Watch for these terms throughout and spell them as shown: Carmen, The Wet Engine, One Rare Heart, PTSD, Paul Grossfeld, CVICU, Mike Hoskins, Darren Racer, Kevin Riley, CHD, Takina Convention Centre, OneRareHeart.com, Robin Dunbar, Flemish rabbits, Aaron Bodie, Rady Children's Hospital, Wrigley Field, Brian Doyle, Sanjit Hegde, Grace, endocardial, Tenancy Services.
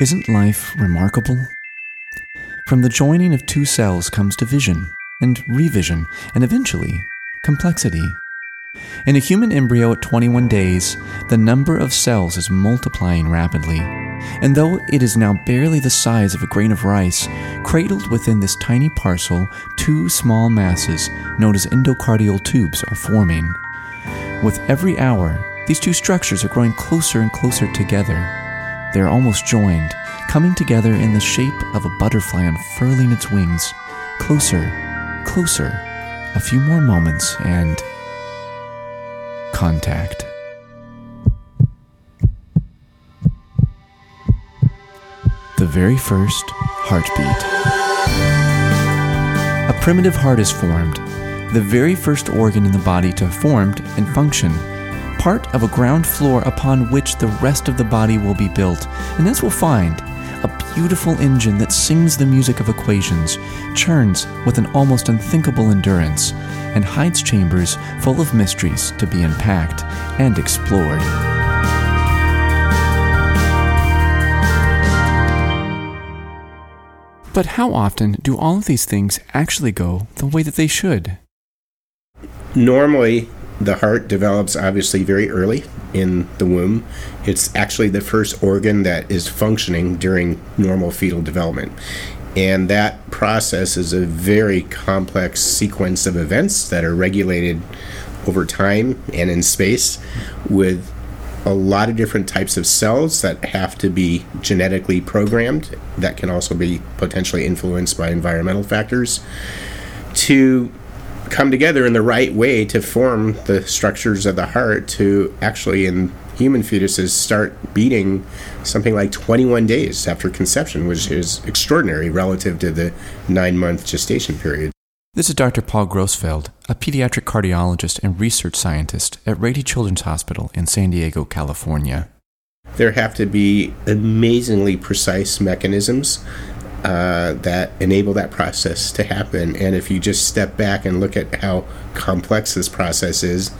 Isn't life remarkable? From the joining of two cells comes division, and revision, and eventually, complexity. In a human embryo at 21 days, the number of cells is multiplying rapidly, and though it is now barely the size of a grain of rice, cradled within this tiny parcel, two small masses, known as endocardial tubes, are forming. With every hour, these two structures are growing closer and closer together. They are almost joined, coming together in the shape of a butterfly unfurling its wings. Closer, closer, a few more moments, and contact. The very first heartbeat. A primitive heart is formed, the very first organ in the body to have formed and function. Part of a ground floor upon which the rest of the body will be built, and as we'll find, a beautiful engine that sings the music of equations, churns with an almost unthinkable endurance, and hides chambers full of mysteries to be unpacked and explored. But how often do all of these things actually go the way that they should? Normally, the heart develops obviously very early in the womb. It's actually the first organ that is functioning during normal fetal development. And that process is a very complex sequence of events that are regulated over time and in space with a lot of different types of cells that have to be genetically programmed that can also be potentially influenced by environmental factors to come together in the right way to form the structures of the heart to actually, in human fetuses, start beating something like 21 days after conception, which is extraordinary relative to the 9-month gestation period. This is Dr. Paul Grossfeld, a pediatric cardiologist and research scientist at Rady Children's Hospital in San Diego, California. There have to be amazingly precise mechanisms that enable that process to happen. And if you just step back and look at how complex this process is,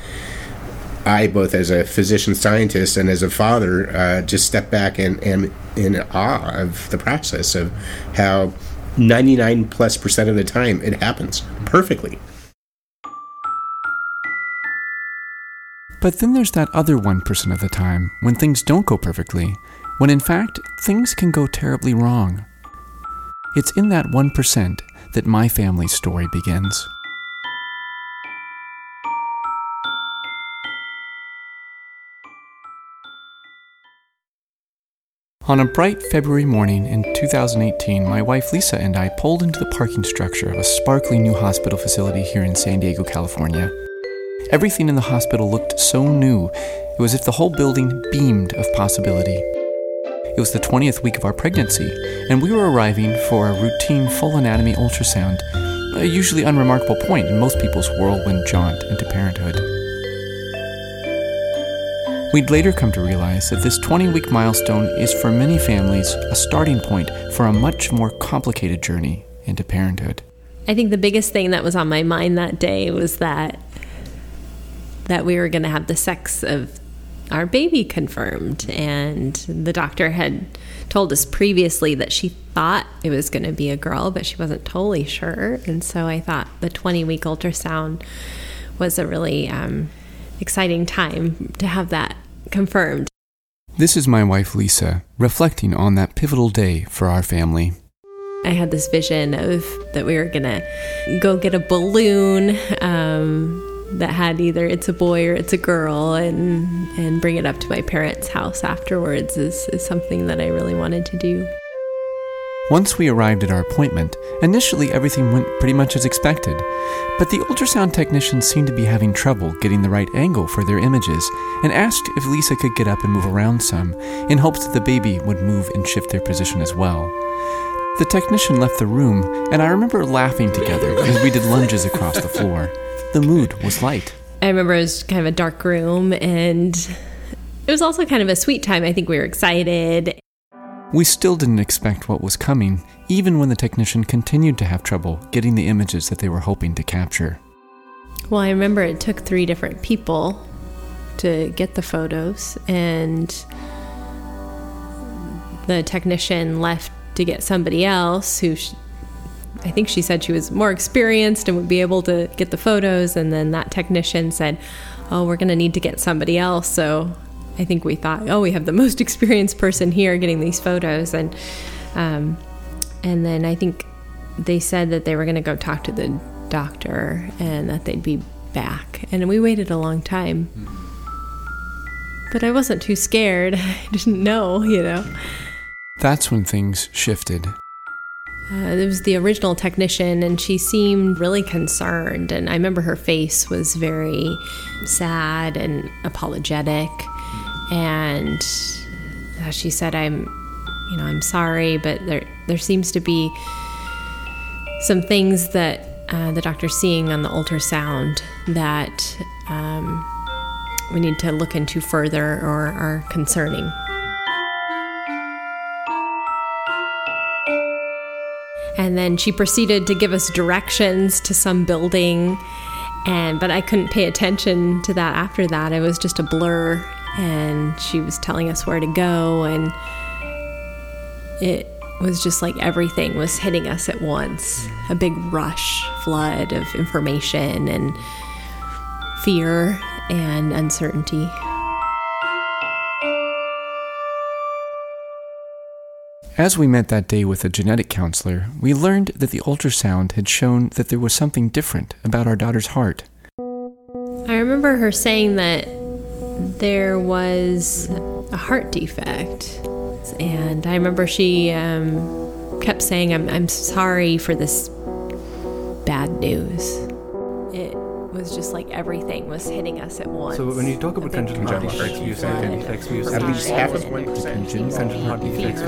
I, both as a physician scientist and as a father, just step back and am in awe of the process of how 99+% of the time it happens perfectly. But then there's that other 1% of the time when things don't go perfectly, when in fact things can go terribly wrong. It's in that 1% that my family's story begins. On a bright February morning in 2018, my wife Lisa and I pulled into the parking structure of a sparkling new hospital facility here in San Diego, California. Everything in the hospital looked so new, it was as if the whole building beamed of possibility. It was the 20th week of our pregnancy, and we were arriving for a routine full anatomy ultrasound, a usually unremarkable point in most people's whirlwind jaunt into parenthood. We'd later come to realize that this 20-week milestone is for many families a starting point for a much more complicated journey into parenthood. I think the biggest thing that was on my mind that day was that we were going to have the sex of our baby confirmed, and the doctor had told us previously that she thought it was going to be a girl, but she wasn't totally sure. And so I thought the 20-week ultrasound was a really exciting time to have that confirmed. This is my wife, Lisa, reflecting on that pivotal day for our family. I had this vision of that we were going to go get a balloon, that had either it's a boy or it's a girl, and bring it up to my parents' house afterwards is something that I really wanted to do. Once we arrived at our appointment, initially everything went pretty much as expected, but the ultrasound technicians seemed to be having trouble getting the right angle for their images and asked if Lisa could get up and move around some in hopes that the baby would move and shift their position as well. The technician left the room, and I remember laughing together as we did lunges across the floor. The mood was light. I remember it was kind of a dark room, and it was also kind of a sweet time. I think we were excited. We still didn't expect what was coming, even when the technician continued to have trouble getting the images that they were hoping to capture. Well, I remember it took 3 different people to get the photos, and the technician left to get somebody else who I think she said she was more experienced and would be able to get the photos. And then that technician said, oh, we're going to need to get somebody else. So I think we thought, oh, we have the most experienced person here getting these photos. And then I think they said that they were going to go talk to the doctor and that they'd be back. And we waited a long time. But I wasn't too scared. I didn't know, you know. That's when things shifted. It was the original technician, and she seemed really concerned. And I remember her face was very sad and apologetic. And she said, I'm sorry, but there seems to be some things that the doctor's seeing on the ultrasound that we need to look into further or are concerning. And then she proceeded to give us directions to some building, but I couldn't pay attention to that after that. It was just a blur, and she was telling us where to go, and it was just like everything was hitting us at once. A big rush, flood of information and fear and uncertainty. As we met that day with a genetic counselor, we learned that the ultrasound had shown that there was something different about our daughter's heart. I remember her saying that there was a heart defect. And I remember she kept saying, I'm sorry for this bad news. It was just like everything was hitting us at once. So when you talk about congenital heart defects, you say at least half of 1%. Congenital heart defects,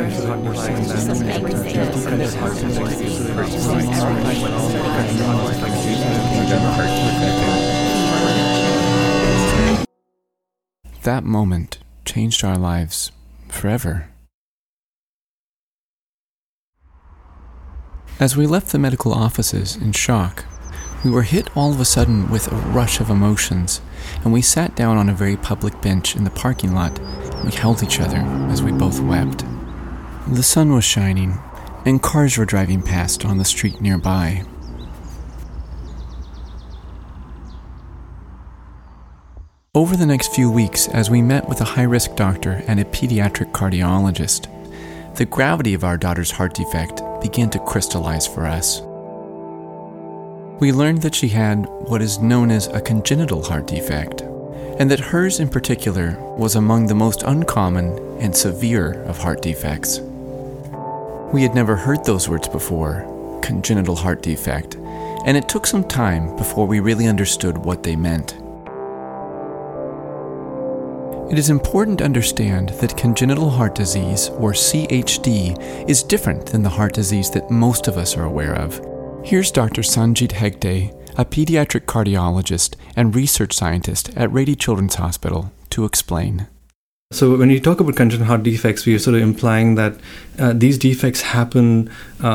That moment changed our lives forever. As we left the medical offices in shock, we were hit all of a sudden with a rush of emotions, and we sat down on a very public bench in the parking lot. We held each other as we both wept. The sun was shining, and cars were driving past on the street nearby. Over the next few weeks, as we met with a high-risk doctor and a pediatric cardiologist, the gravity of our daughter's heart defect began to crystallize for us. We learned that she had what is known as a congenital heart defect, and that hers in particular was among the most uncommon and severe of heart defects. We had never heard those words before, congenital heart defect, and it took some time before we really understood what they meant. It is important to understand that congenital heart disease, or CHD, is different than the heart disease that most of us are aware of. Here's Dr. Sanjit Hegde, a pediatric cardiologist and research scientist at Rady Children's Hospital, to explain. So when you talk about congenital heart defects, we are sort of implying that these defects happen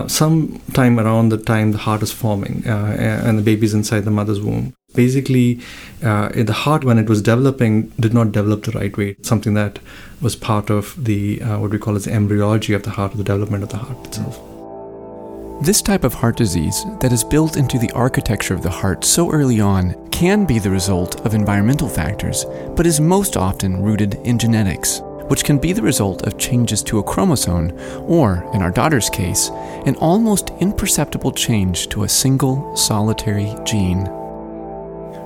sometime around the time the heart is forming and the baby's inside the mother's womb. Basically, the heart, when it was developing, did not develop the right way. It's something that was part of the what we call as embryology of the heart, or the development of the heart itself. This type of heart disease that is built into the architecture of the heart so early on can be the result of environmental factors, but is most often rooted in genetics, which can be the result of changes to a chromosome, or, in our daughter's case, an almost imperceptible change to a single solitary gene.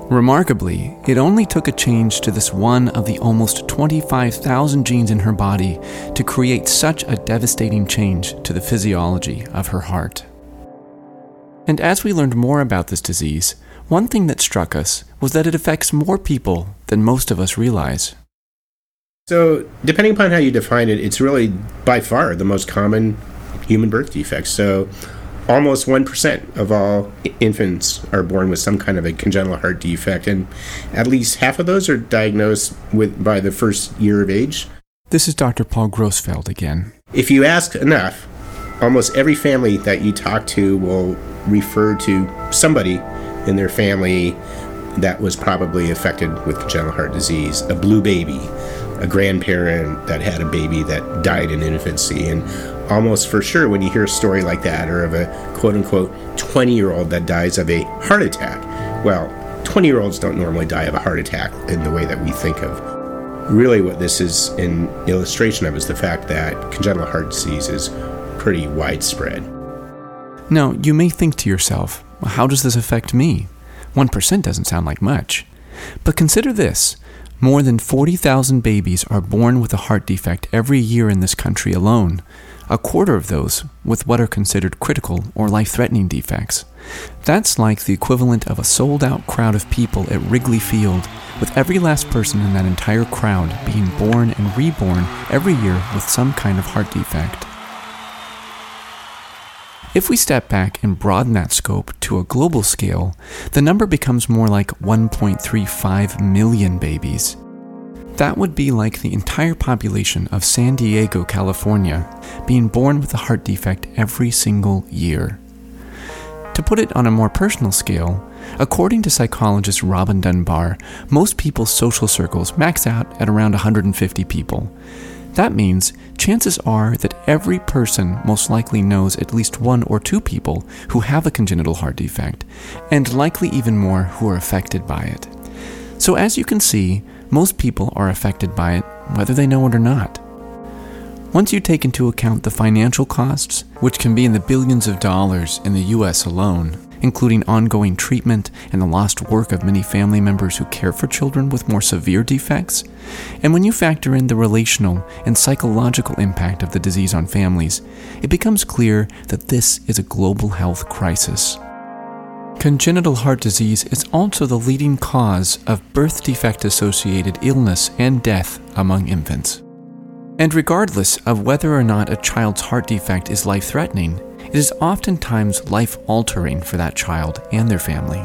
Remarkably, it only took a change to this one of the almost 25,000 genes in her body to create such a devastating change to the physiology of her heart. And as we learned more about this disease, one thing that struck us was that it affects more people than most of us realize. So, depending upon how you define it, it's really by far the most common human birth defect. So, almost 1% of all infants are born with some kind of a congenital heart defect, and at least half of those are diagnosed by the first year of age. This is Dr. Paul Grossfeld again. If you ask enough, almost every family that you talk to will refer to somebody in their family that was probably affected with congenital heart disease, a blue baby, a grandparent that had a baby that died in infancy. And almost for sure, when you hear a story like that, or of a quote-unquote 20-year-old that dies of a heart attack, well, 20-year-olds don't normally die of a heart attack in the way that we think of. Really what this is an illustration of is the fact that congenital heart disease is pretty widespread. Now, you may think to yourself, well, how does this affect me? 1% doesn't sound like much. But consider this. More than 40,000 babies are born with a heart defect every year in this country alone. A quarter of those with what are considered critical or life-threatening defects. That's like the equivalent of a sold-out crowd of people at Wrigley Field, with every last person in that entire crowd being born and reborn every year with some kind of heart defect. If we step back and broaden that scope to a global scale, the number becomes more like 1.35 million babies. That would be like the entire population of San Diego, California, being born with a heart defect every single year. To put it on a more personal scale, according to psychologist Robin Dunbar, most people's social circles max out at around 150 people. That means chances are that every person most likely knows at least one or two people who have a congenital heart defect, and likely even more who are affected by it. So as you can see, most people are affected by it, whether they know it or not. Once you take into account the financial costs, which can be in the billions of dollars in the U.S. alone, including ongoing treatment and the lost work of many family members who care for children with more severe defects, and when you factor in the relational and psychological impact of the disease on families, it becomes clear that this is a global health crisis. Congenital heart disease is also the leading cause of birth defect-associated illness and death among infants. And regardless of whether or not a child's heart defect is life-threatening, it is oftentimes life-altering for that child and their family.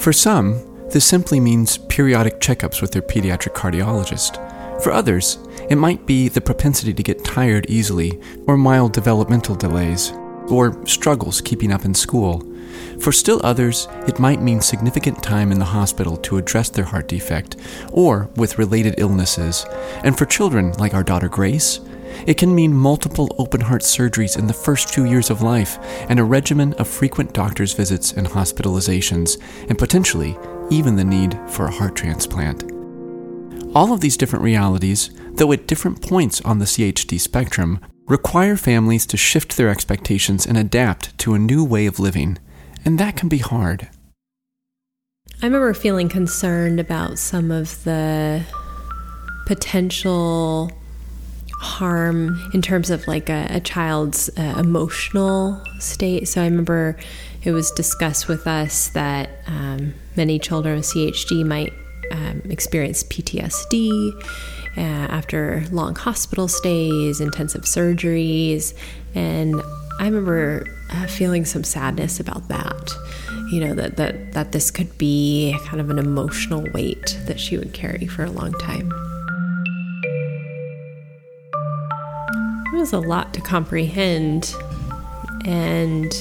For some, this simply means periodic checkups with their pediatric cardiologist. For others, it might be the propensity to get tired easily, or mild developmental delays, or struggles keeping up in school. For still others, it might mean significant time in the hospital to address their heart defect, or with related illnesses. And for children like our daughter Grace, it can mean multiple open-heart surgeries in the first few years of life, and a regimen of frequent doctor's visits and hospitalizations, and potentially even the need for a heart transplant. All of these different realities, though at different points on the CHD spectrum, require families to shift their expectations and adapt to a new way of living, and that can be hard. I remember feeling concerned about some of the potential harm in terms of like a child's emotional state. So I remember it was discussed with us that many children with CHD might experience PTSD after long hospital stays, intensive surgeries, and I remember feeling some sadness about that, you know, that this could be kind of an emotional weight that she would carry for a long time. It was a lot to comprehend, and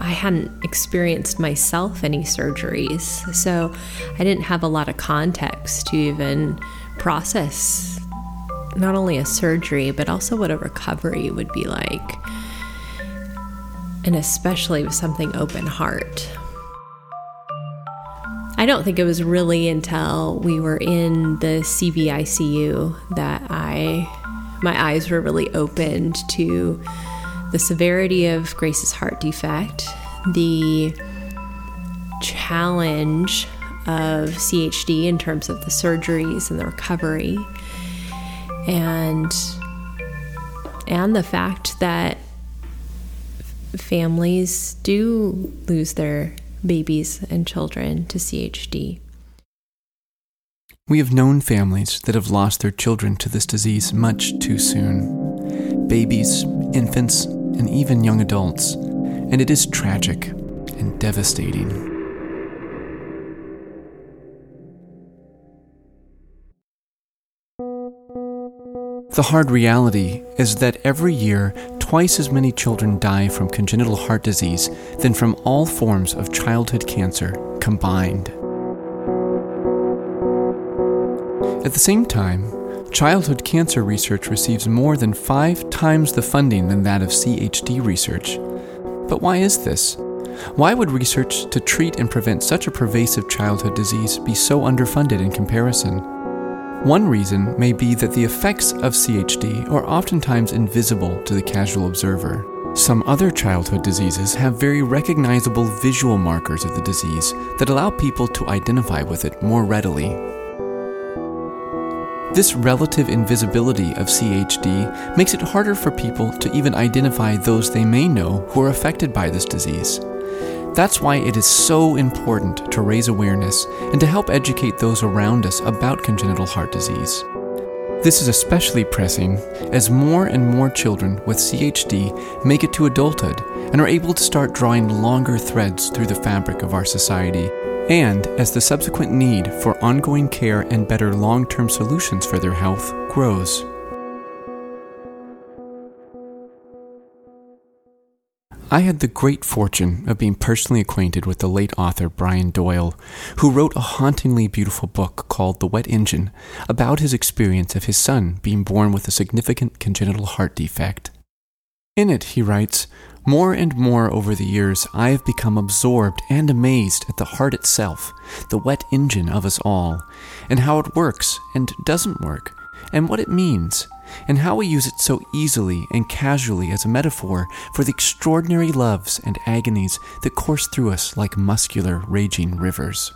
I hadn't experienced myself any surgeries, so I didn't have a lot of context to even process not only a surgery, but also what a recovery would be like, and especially with something open heart. I don't think it was really until we were in the CVICU that my eyes were really opened to the severity of Grace's heart defect, the challenge of CHD in terms of the surgeries and the recovery, and the fact that families do lose their babies and children to CHD. We have known families that have lost their children to this disease much too soon. Babies, infants, and even young adults. And it is tragic and devastating. The hard reality is that every year, twice as many children die from congenital heart disease than from all forms of childhood cancer combined. At the same time, childhood cancer research receives more than 5 times the funding than that of CHD research. But why is this? Why would research to treat and prevent such a pervasive childhood disease be so underfunded in comparison? One reason may be that the effects of CHD are oftentimes invisible to the casual observer. Some other childhood diseases have very recognizable visual markers of the disease that allow people to identify with it more readily. This relative invisibility of CHD makes it harder for people to even identify those they may know who are affected by this disease. That's why it is so important to raise awareness and to help educate those around us about congenital heart disease. This is especially pressing as more and more children with CHD make it to adulthood and are able to start drawing longer threads through the fabric of our society, and as the subsequent need for ongoing care and better long-term solutions for their health grows. I had the great fortune of being personally acquainted with the late author Brian Doyle, who wrote a hauntingly beautiful book called The Wet Engine, about his experience of his son being born with a significant congenital heart defect. In it, he writes, "More and more over the years, I have become absorbed and amazed at the heart itself, the wet engine of us all, and how it works and doesn't work, and what it means, and how we use it so easily and casually as a metaphor for the extraordinary loves and agonies that course through us like muscular, raging rivers."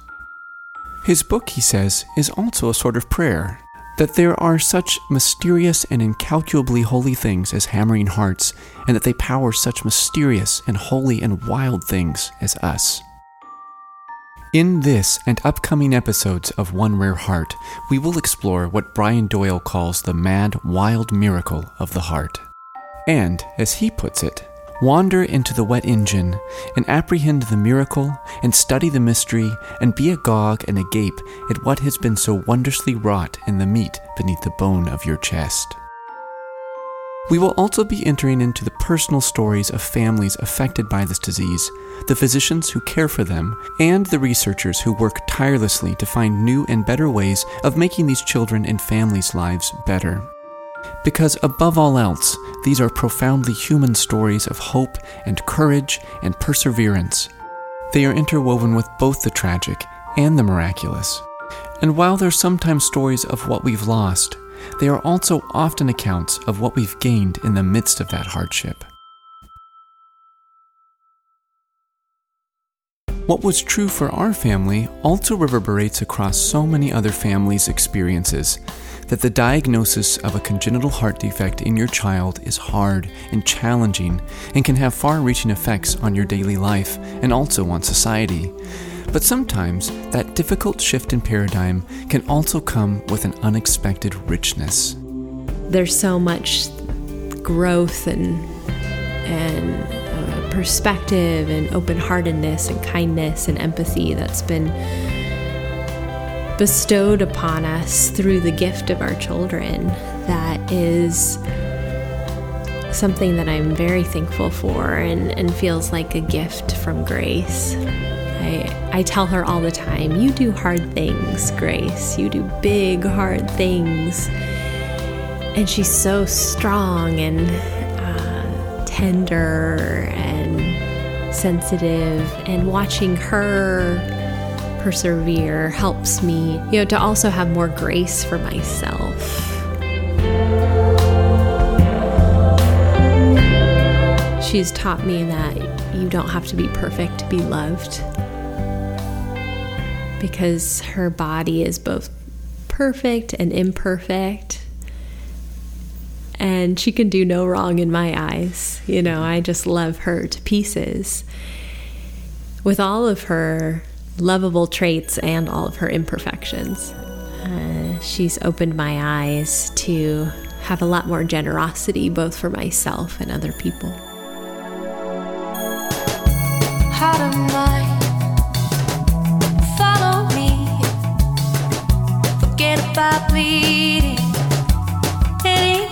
His book, he says, is also a sort of prayer, that there are such mysterious and incalculably holy things as hammering hearts, and that they power such mysterious and holy and wild things as us. In this and upcoming episodes of One Rare Heart, we will explore what Brian Doyle calls the mad, wild miracle of the heart. And, as he puts it, wander into the wet engine and apprehend the miracle and study the mystery and be agog and agape at what has been so wondrously wrought in the meat beneath the bone of your chest. We will also be entering into the personal stories of families affected by this disease, the physicians who care for them, and the researchers who work tirelessly to find new and better ways of making these children and families' lives better. Because above all else, these are profoundly human stories of hope and courage and perseverance. They are interwoven with both the tragic and the miraculous. And while they're sometimes stories of what we've lost, they are also often accounts of what we've gained in the midst of that hardship. What was true for our family also reverberates across so many other families' experiences, that the diagnosis of a congenital heart defect in your child is hard and challenging and can have far-reaching effects on your daily life and also on society. But sometimes, that difficult shift in paradigm can also come with an unexpected richness. There's so much growth and perspective and open-heartedness and kindness and empathy that's been bestowed upon us through the gift of our children. That is something that I'm very thankful for and feels like a gift from Grace. I tell her all the time, you do hard things, Grace. You do big, hard things. And she's so strong and tender and sensitive. And watching her persevere helps me, to also have more grace for myself. She's taught me that you don't have to be perfect to be loved, because her body is both perfect and imperfect, and she can do no wrong in my eyes. I just love her to pieces with all of her lovable traits and all of her imperfections. She's opened my eyes to have a lot more generosity, both for myself and other people. Heart of mine, follow me, forget about bleeding anymore.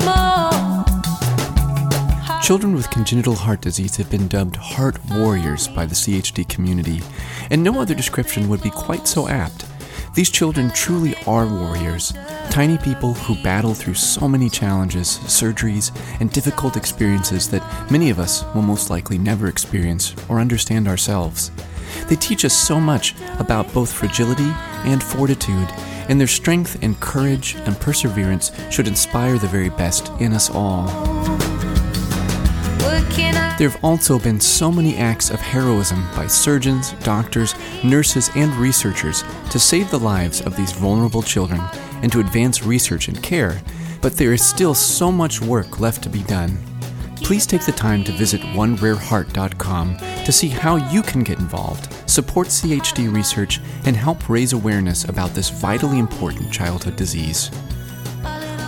Children with congenital heart disease have been dubbed heart warriors by the CHD community, and no other description would be quite so apt. These children truly are warriors, tiny people who battle through so many challenges, surgeries, and difficult experiences that many of us will most likely never experience or understand ourselves. They teach us so much about both fragility and fortitude, and their strength and courage and perseverance should inspire the very best in us all. There have also been so many acts of heroism by surgeons, doctors, nurses, and researchers to save the lives of these vulnerable children and to advance research and care, but there is still so much work left to be done. Please take the time to visit OneRareHeart.com to see how you can get involved, support CHD research, and help raise awareness about this vitally important childhood disease.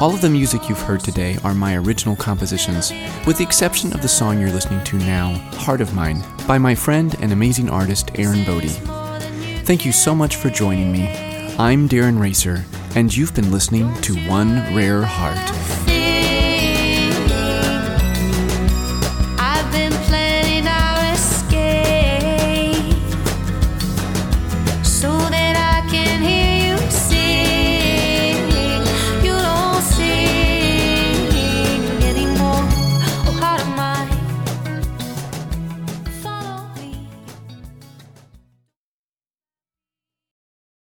All of the music you've heard today are my original compositions, with the exception of the song you're listening to now, Heart of Mine, by my friend and amazing artist Aaron Bodie. Thank you so much for joining me. I'm Darren Racer, and you've been listening to One Rare Heart.